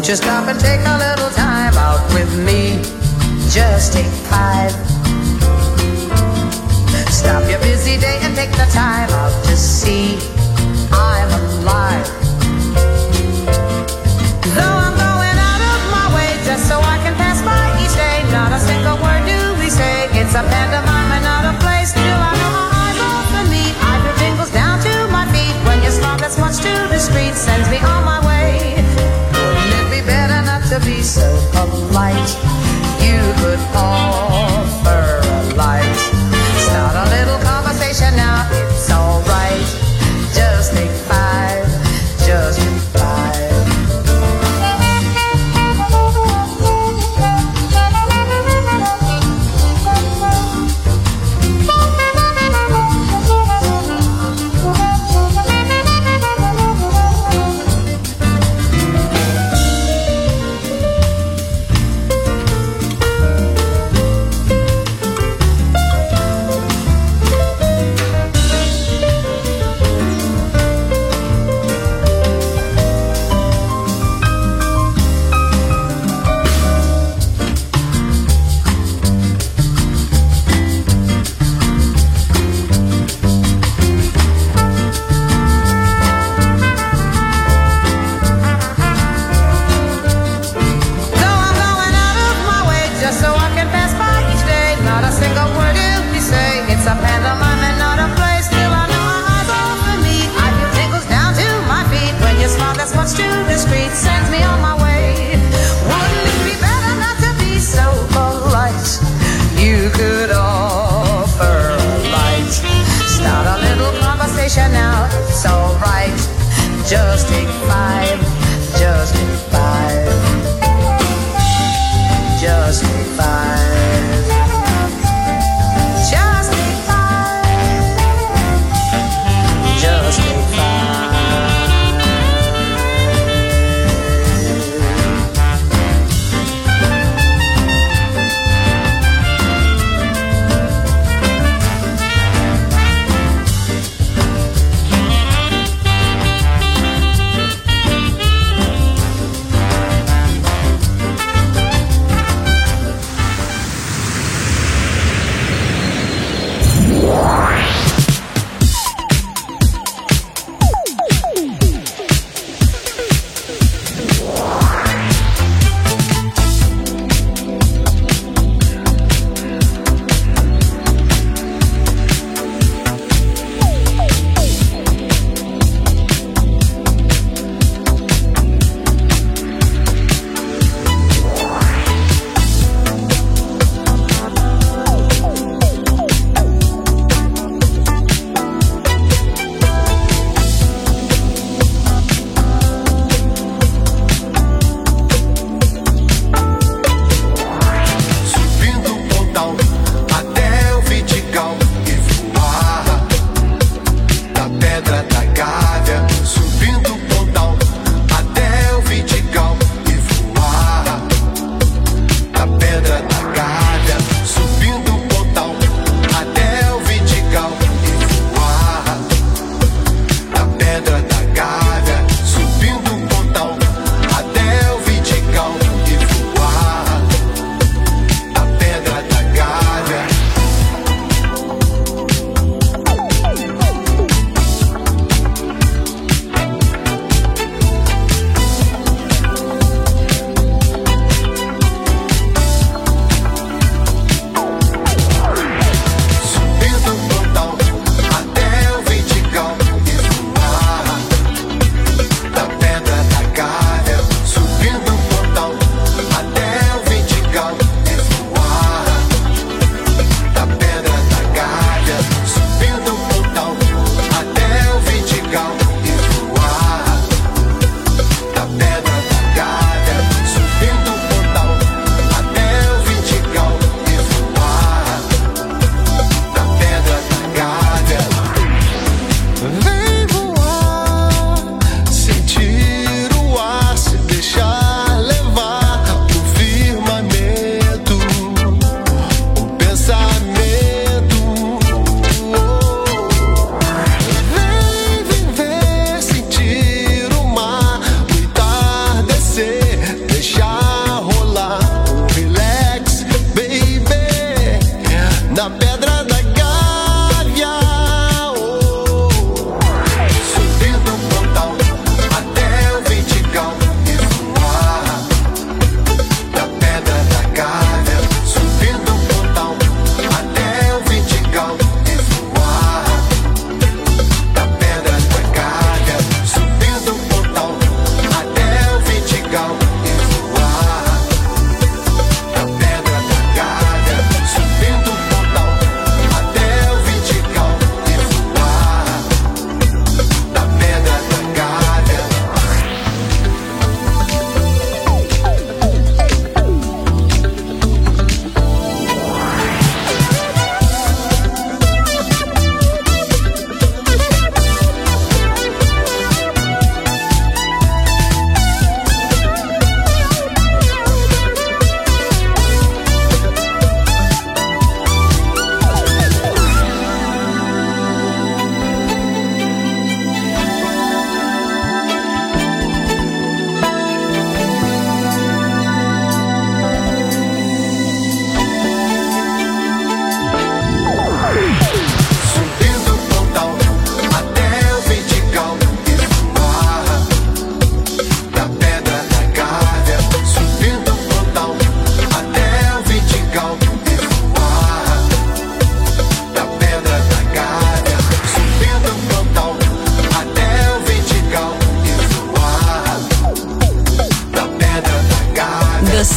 Just stop and take a little time out with me. Just take 5. Stop your busy day and take the time out to see I'm alive. Though I'm going out of my way just so I can pass by each day. Not a single word do we say. It's a pantomime and not a play. Still I know my eyes open me. Eyebrow jingles down to my feet. When you smile that's much too discreet. Sends me on my way. Better not to be so polite. You could offer a light. Start a little conversation now, it's alright. Just take 5, just 5.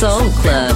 Soul Club.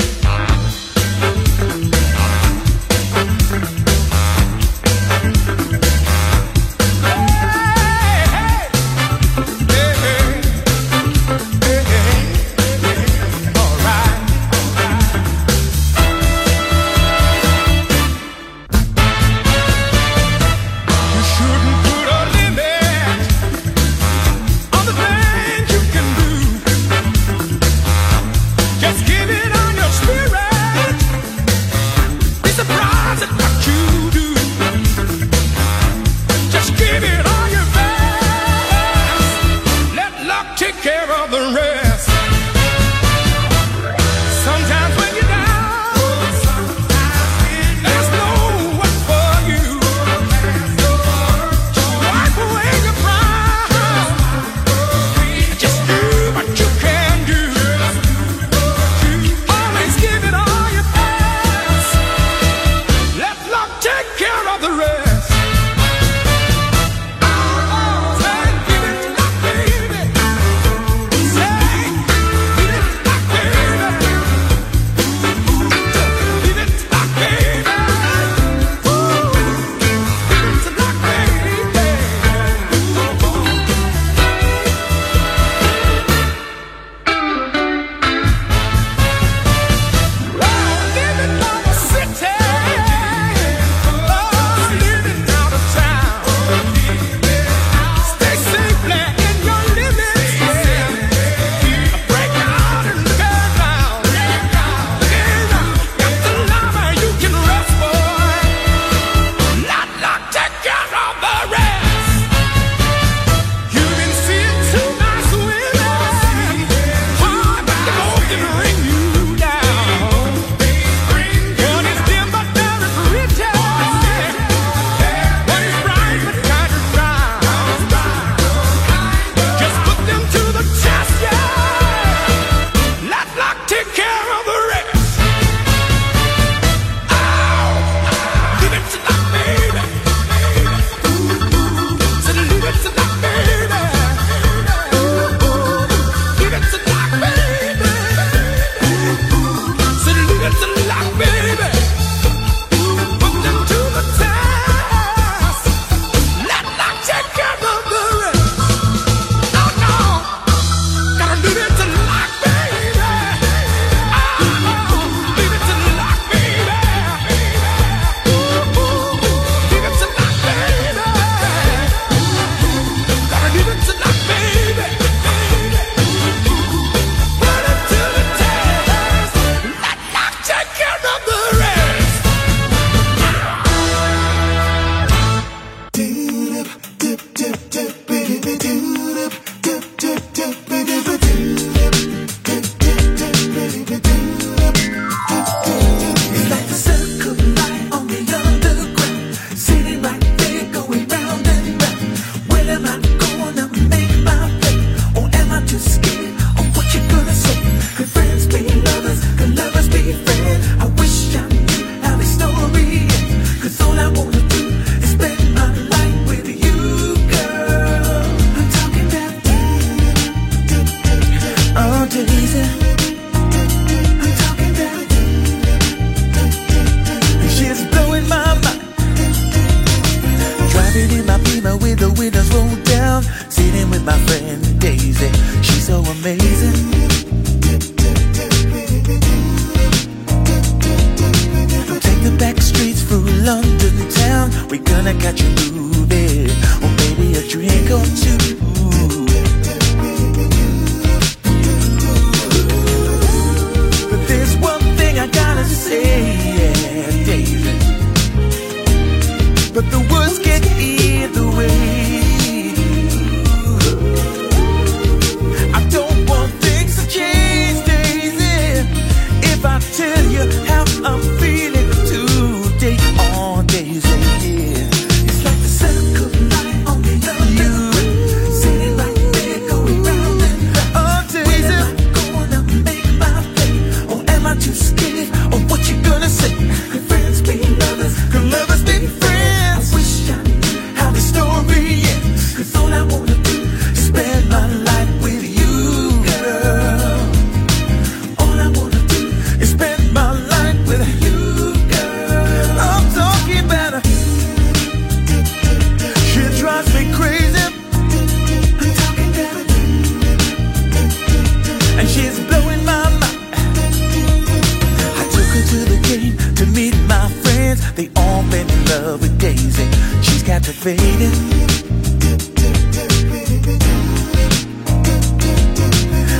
They all been in love with Daisy. She's captivating.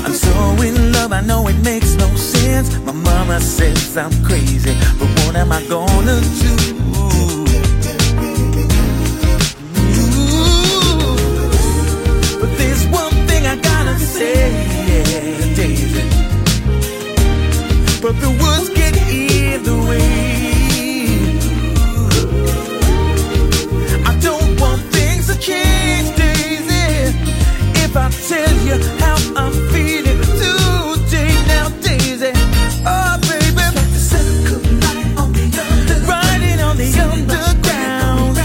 I'm so in love, I know it makes no sense. My mama says I'm crazy, but what am I gonna do? Ooh. But there's one thing I gotta say, yeah, Daisy. But the words get in the way. Change, Daisy, if I tell you how I'm feeling today. Now, Daisy, oh baby, like the circle light on the underground, riding on the underground.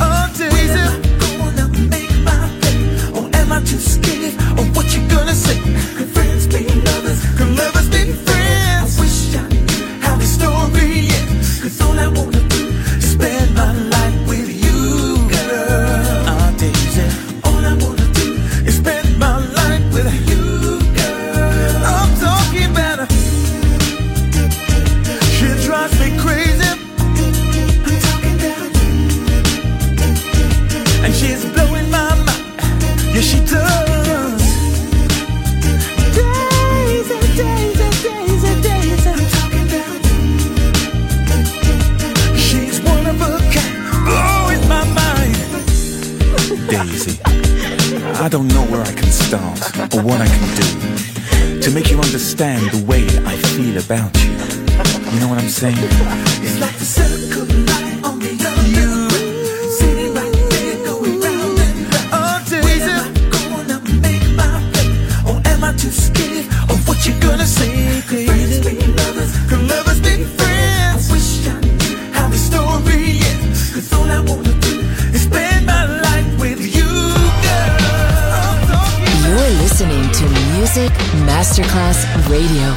Oh Daisy, am I going to make my bed, or am I too scared of what you're gonna say? Could friends be lovers? Could lovers be friends? I wish I knew how the story ends, 'cause all I wanna do is spend my life with you. I don't know where I can start or what I can do to make you understand the way I feel about you. You know what I'm saying? It's like a circle light on the underground, sitting right there going round and round. When am I gonna make my play, or am I too scared of what you're gonna say? Could friends be lovers? Could lovers be friends? I wish I knew how the story ends, 'cause all I wanna do is spend my life with you. You're listening to Music Masterclass Radio.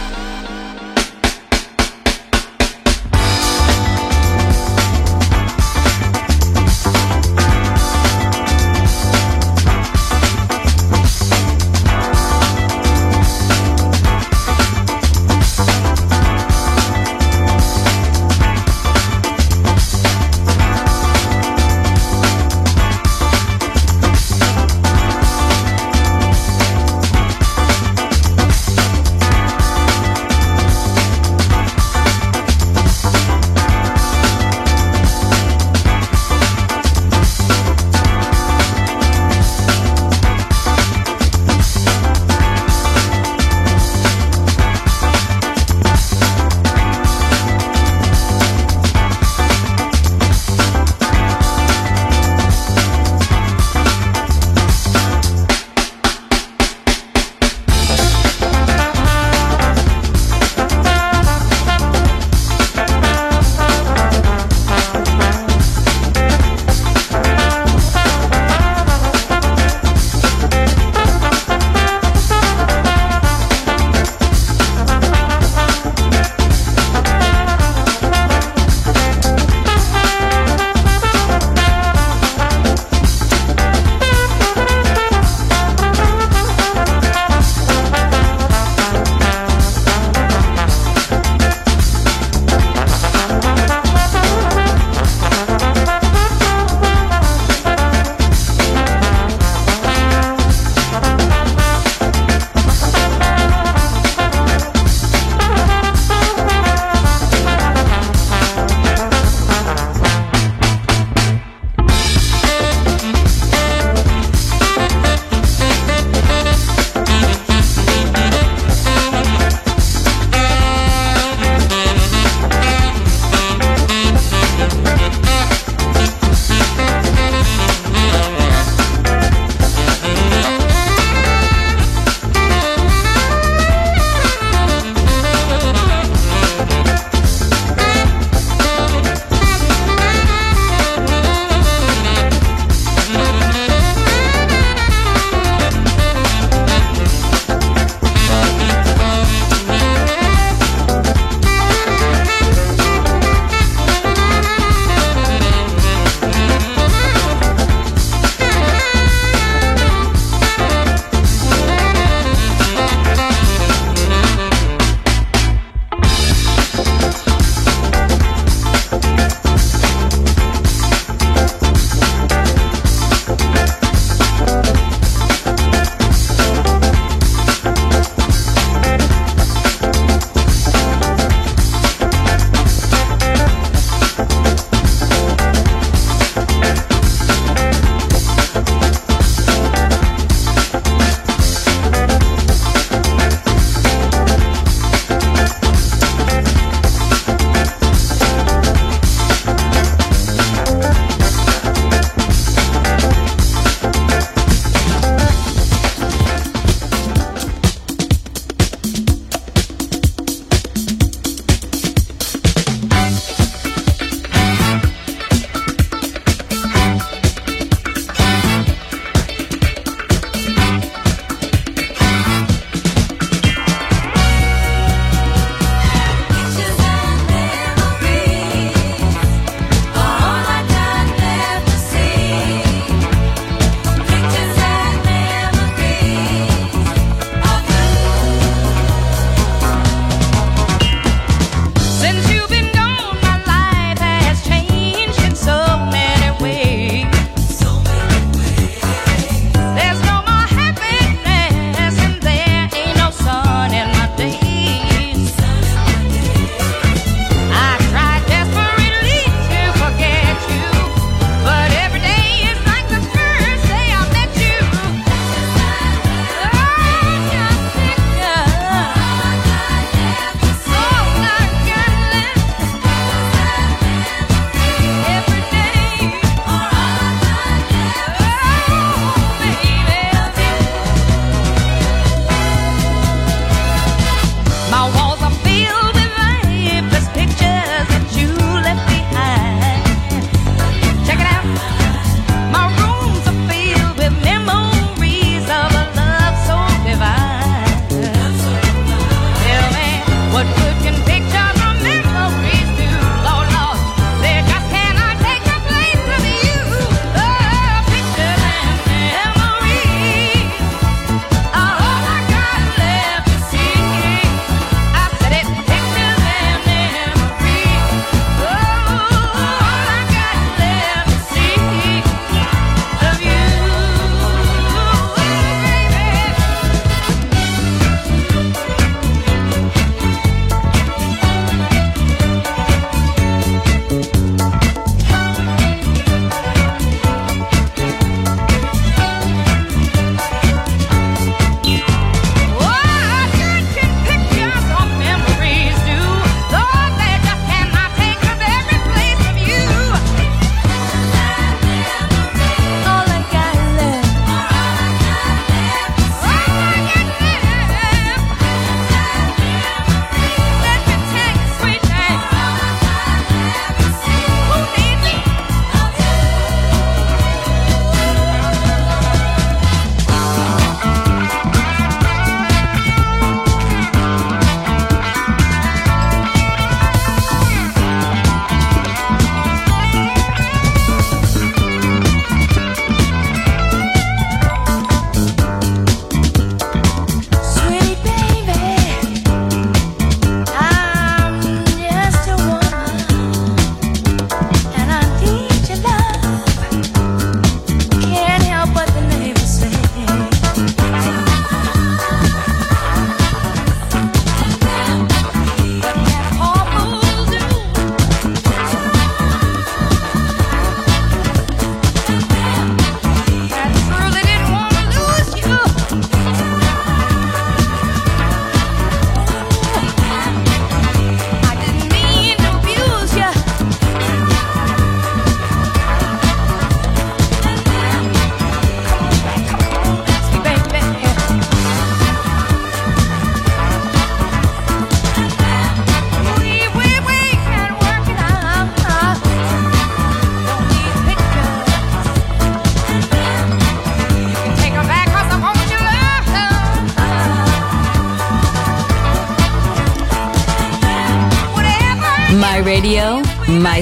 My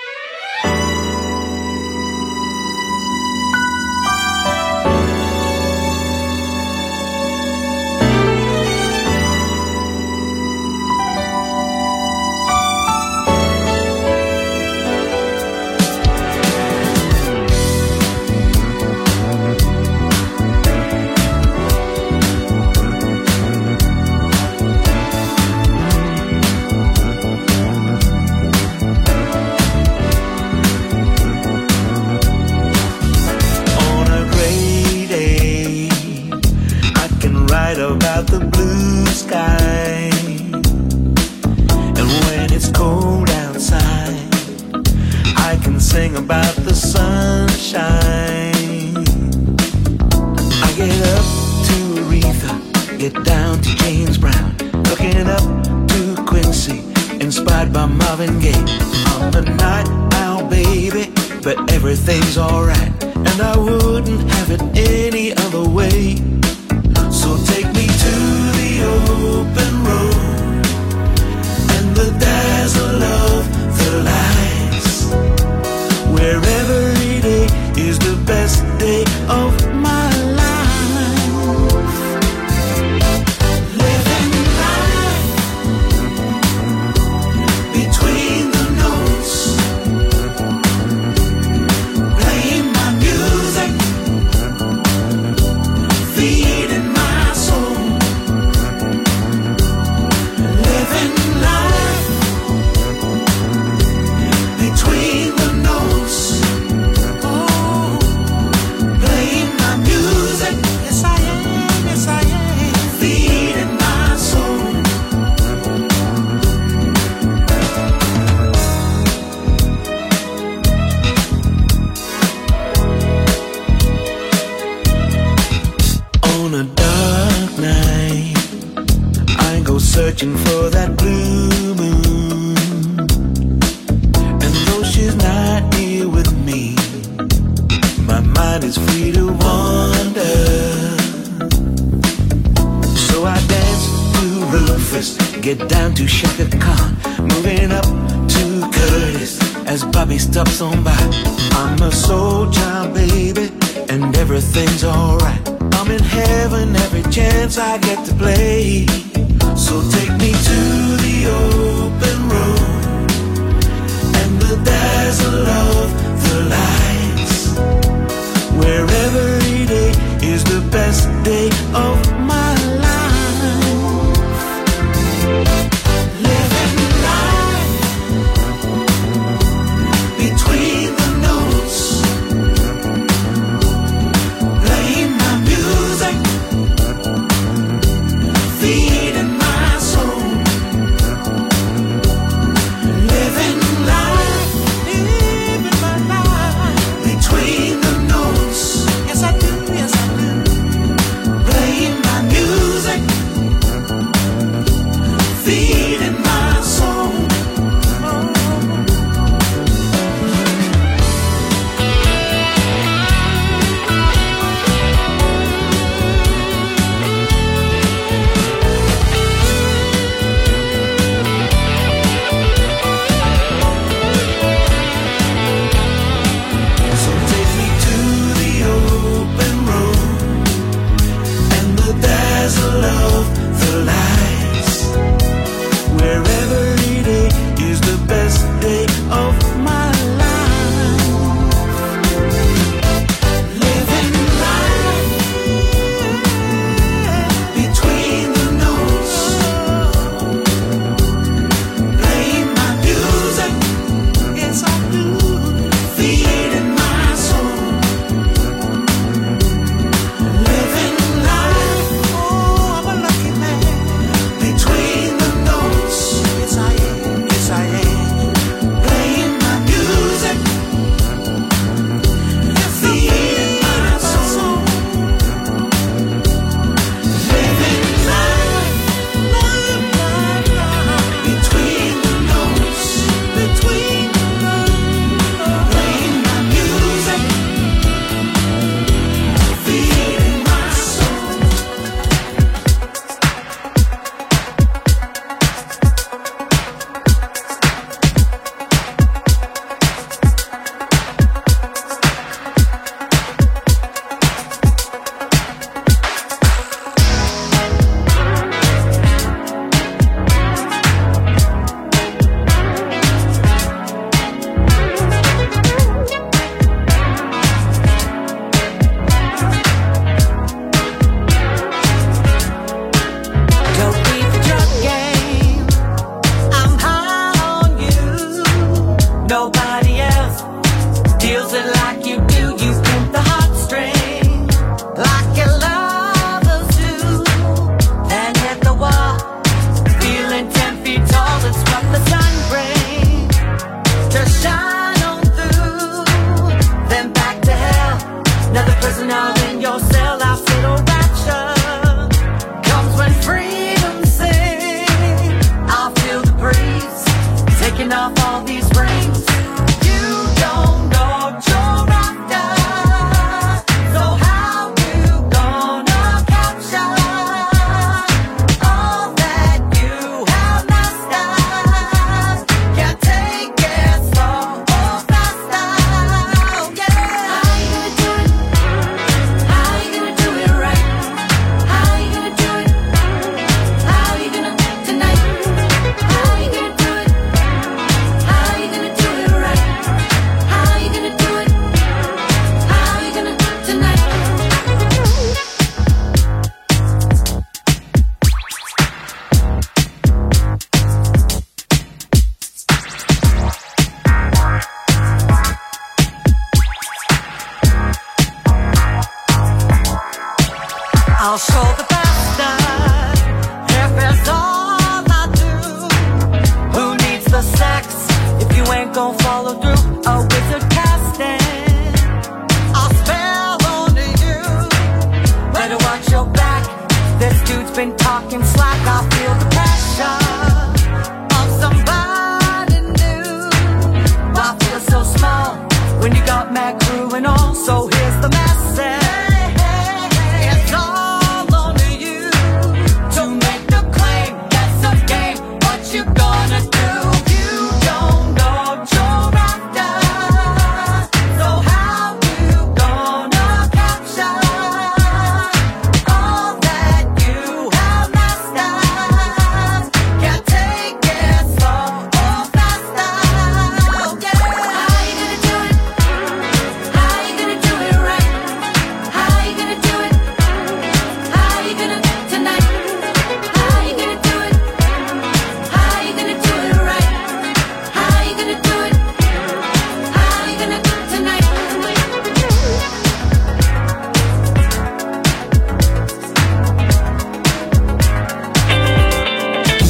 Love the lies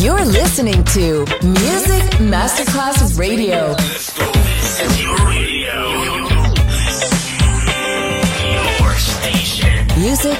You're listening to Music Masterclass Radio. This is your radio. Your station. Music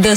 The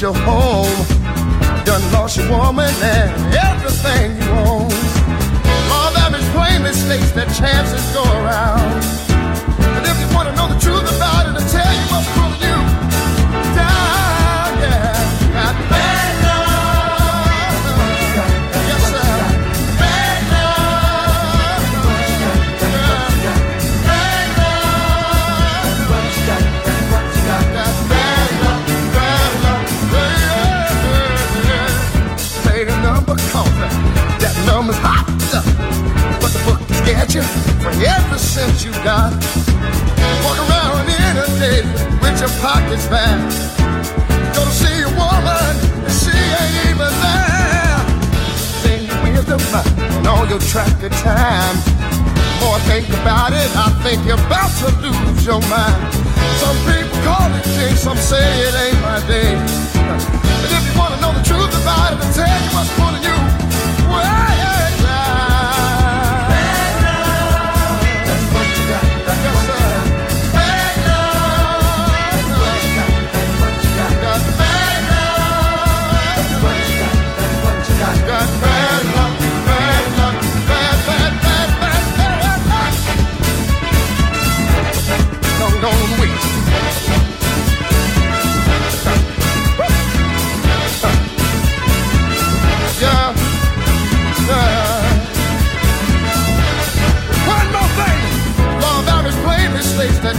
Your home, done lost your woman and everything you own. Law of average plain mistakes that chances go around. But if you want to know the truth about it, I'll tell you what's from you. Down, yeah, got bad love. Yes, sir. Bad love. Bad love. What you got? That's what you got. That's bad love. That number's hot, but the book is at you for every cent you got. Walk around in a day with your pockets back. Go to see a woman and she ain't even there. Then you win the money and all your track of time. The more I think about it, I think you're about to lose your mind. Some people call it jinx, some say it ain't my day. But if you want to know the truth about it, I'll tell you what's pulling you.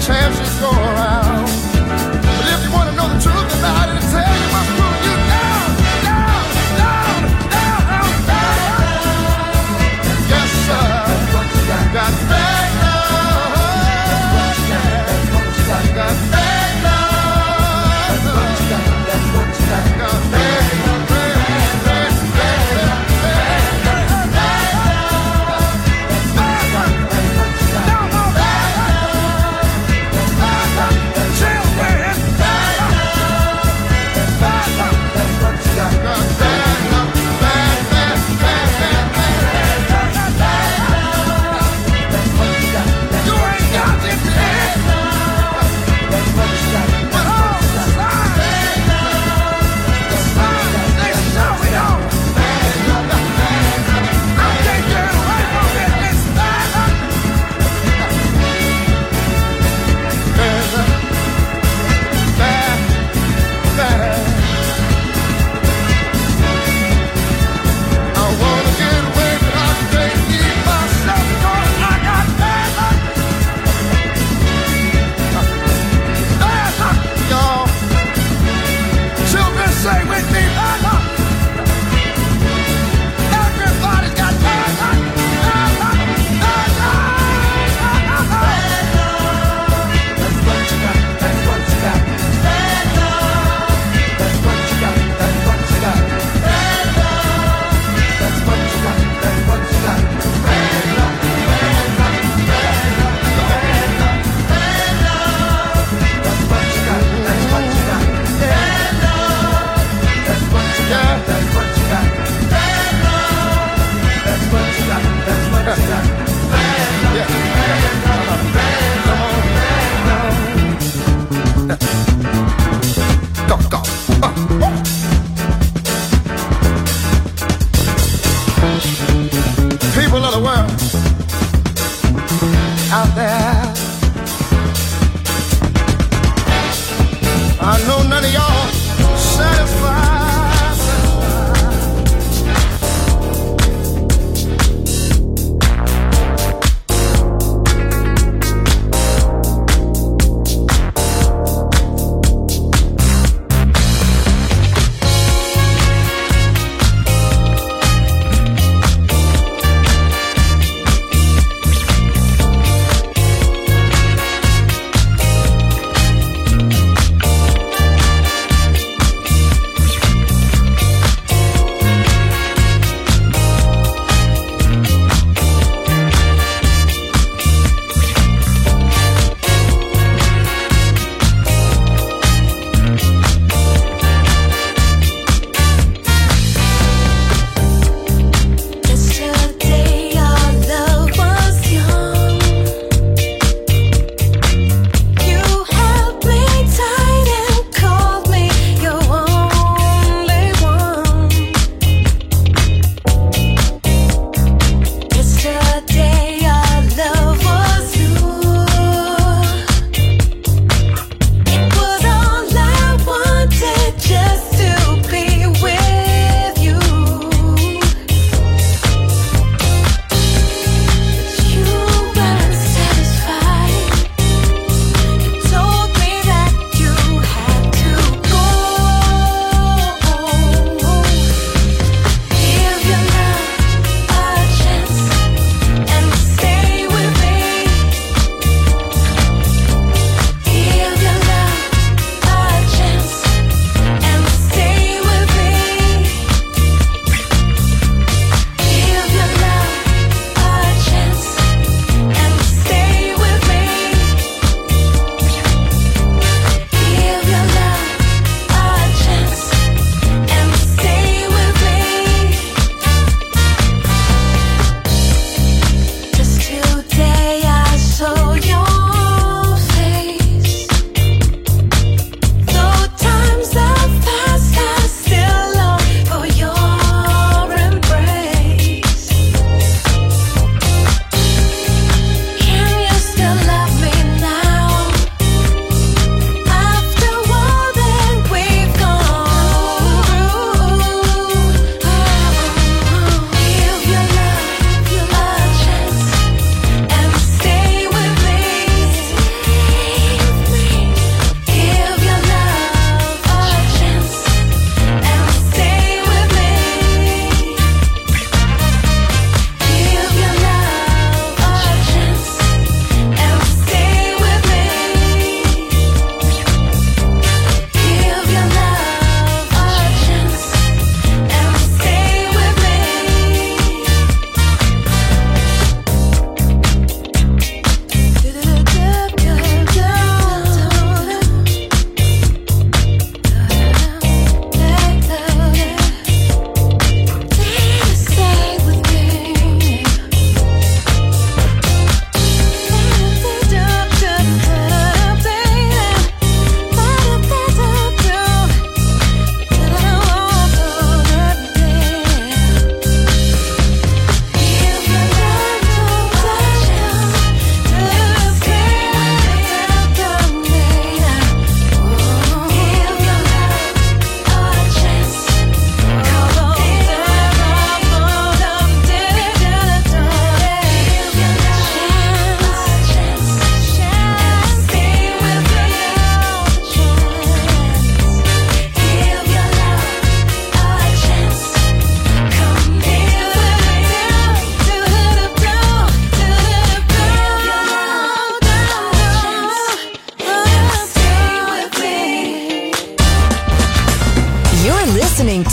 Chances go around, but if you want to know the truth about it, I'll tell you what's pulling you down, down, down, down, down. Yes, sir. Got bad love. Got bad love. Got bad love.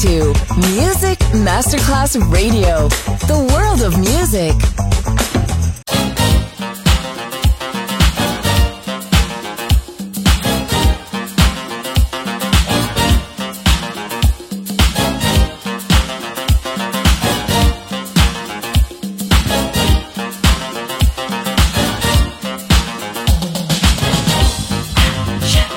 to Music Masterclass Radio, the world of music. Shout.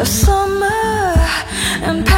of summer in Paris.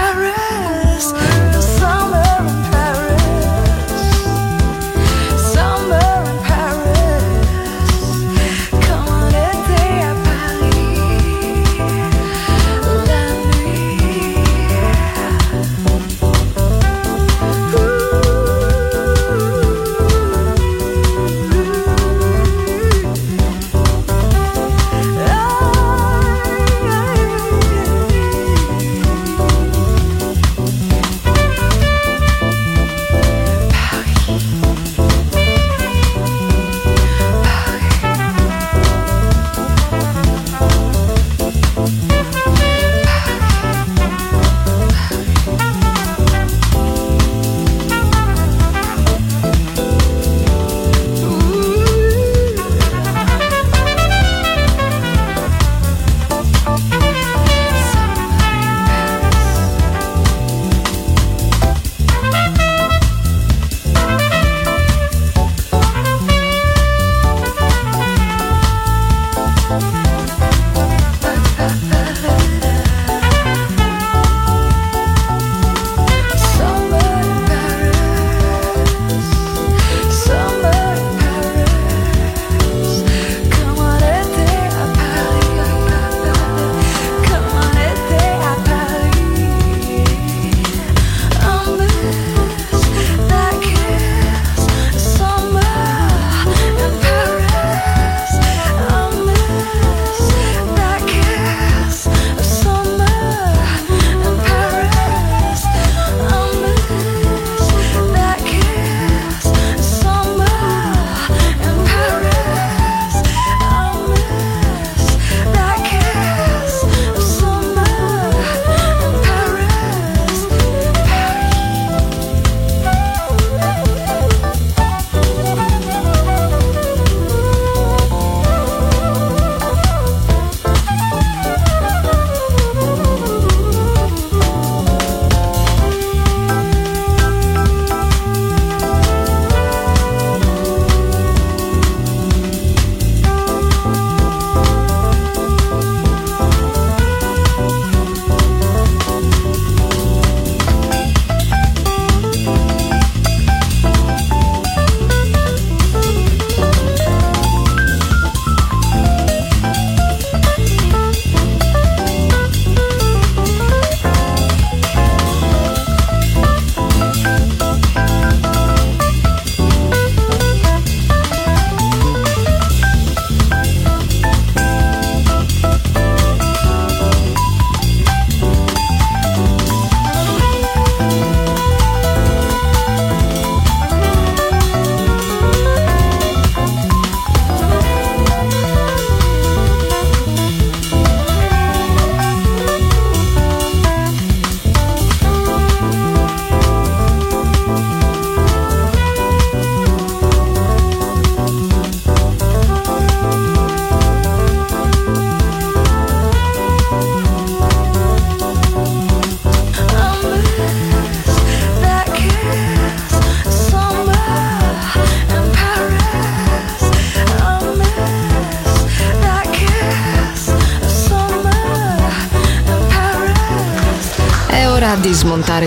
Di smontare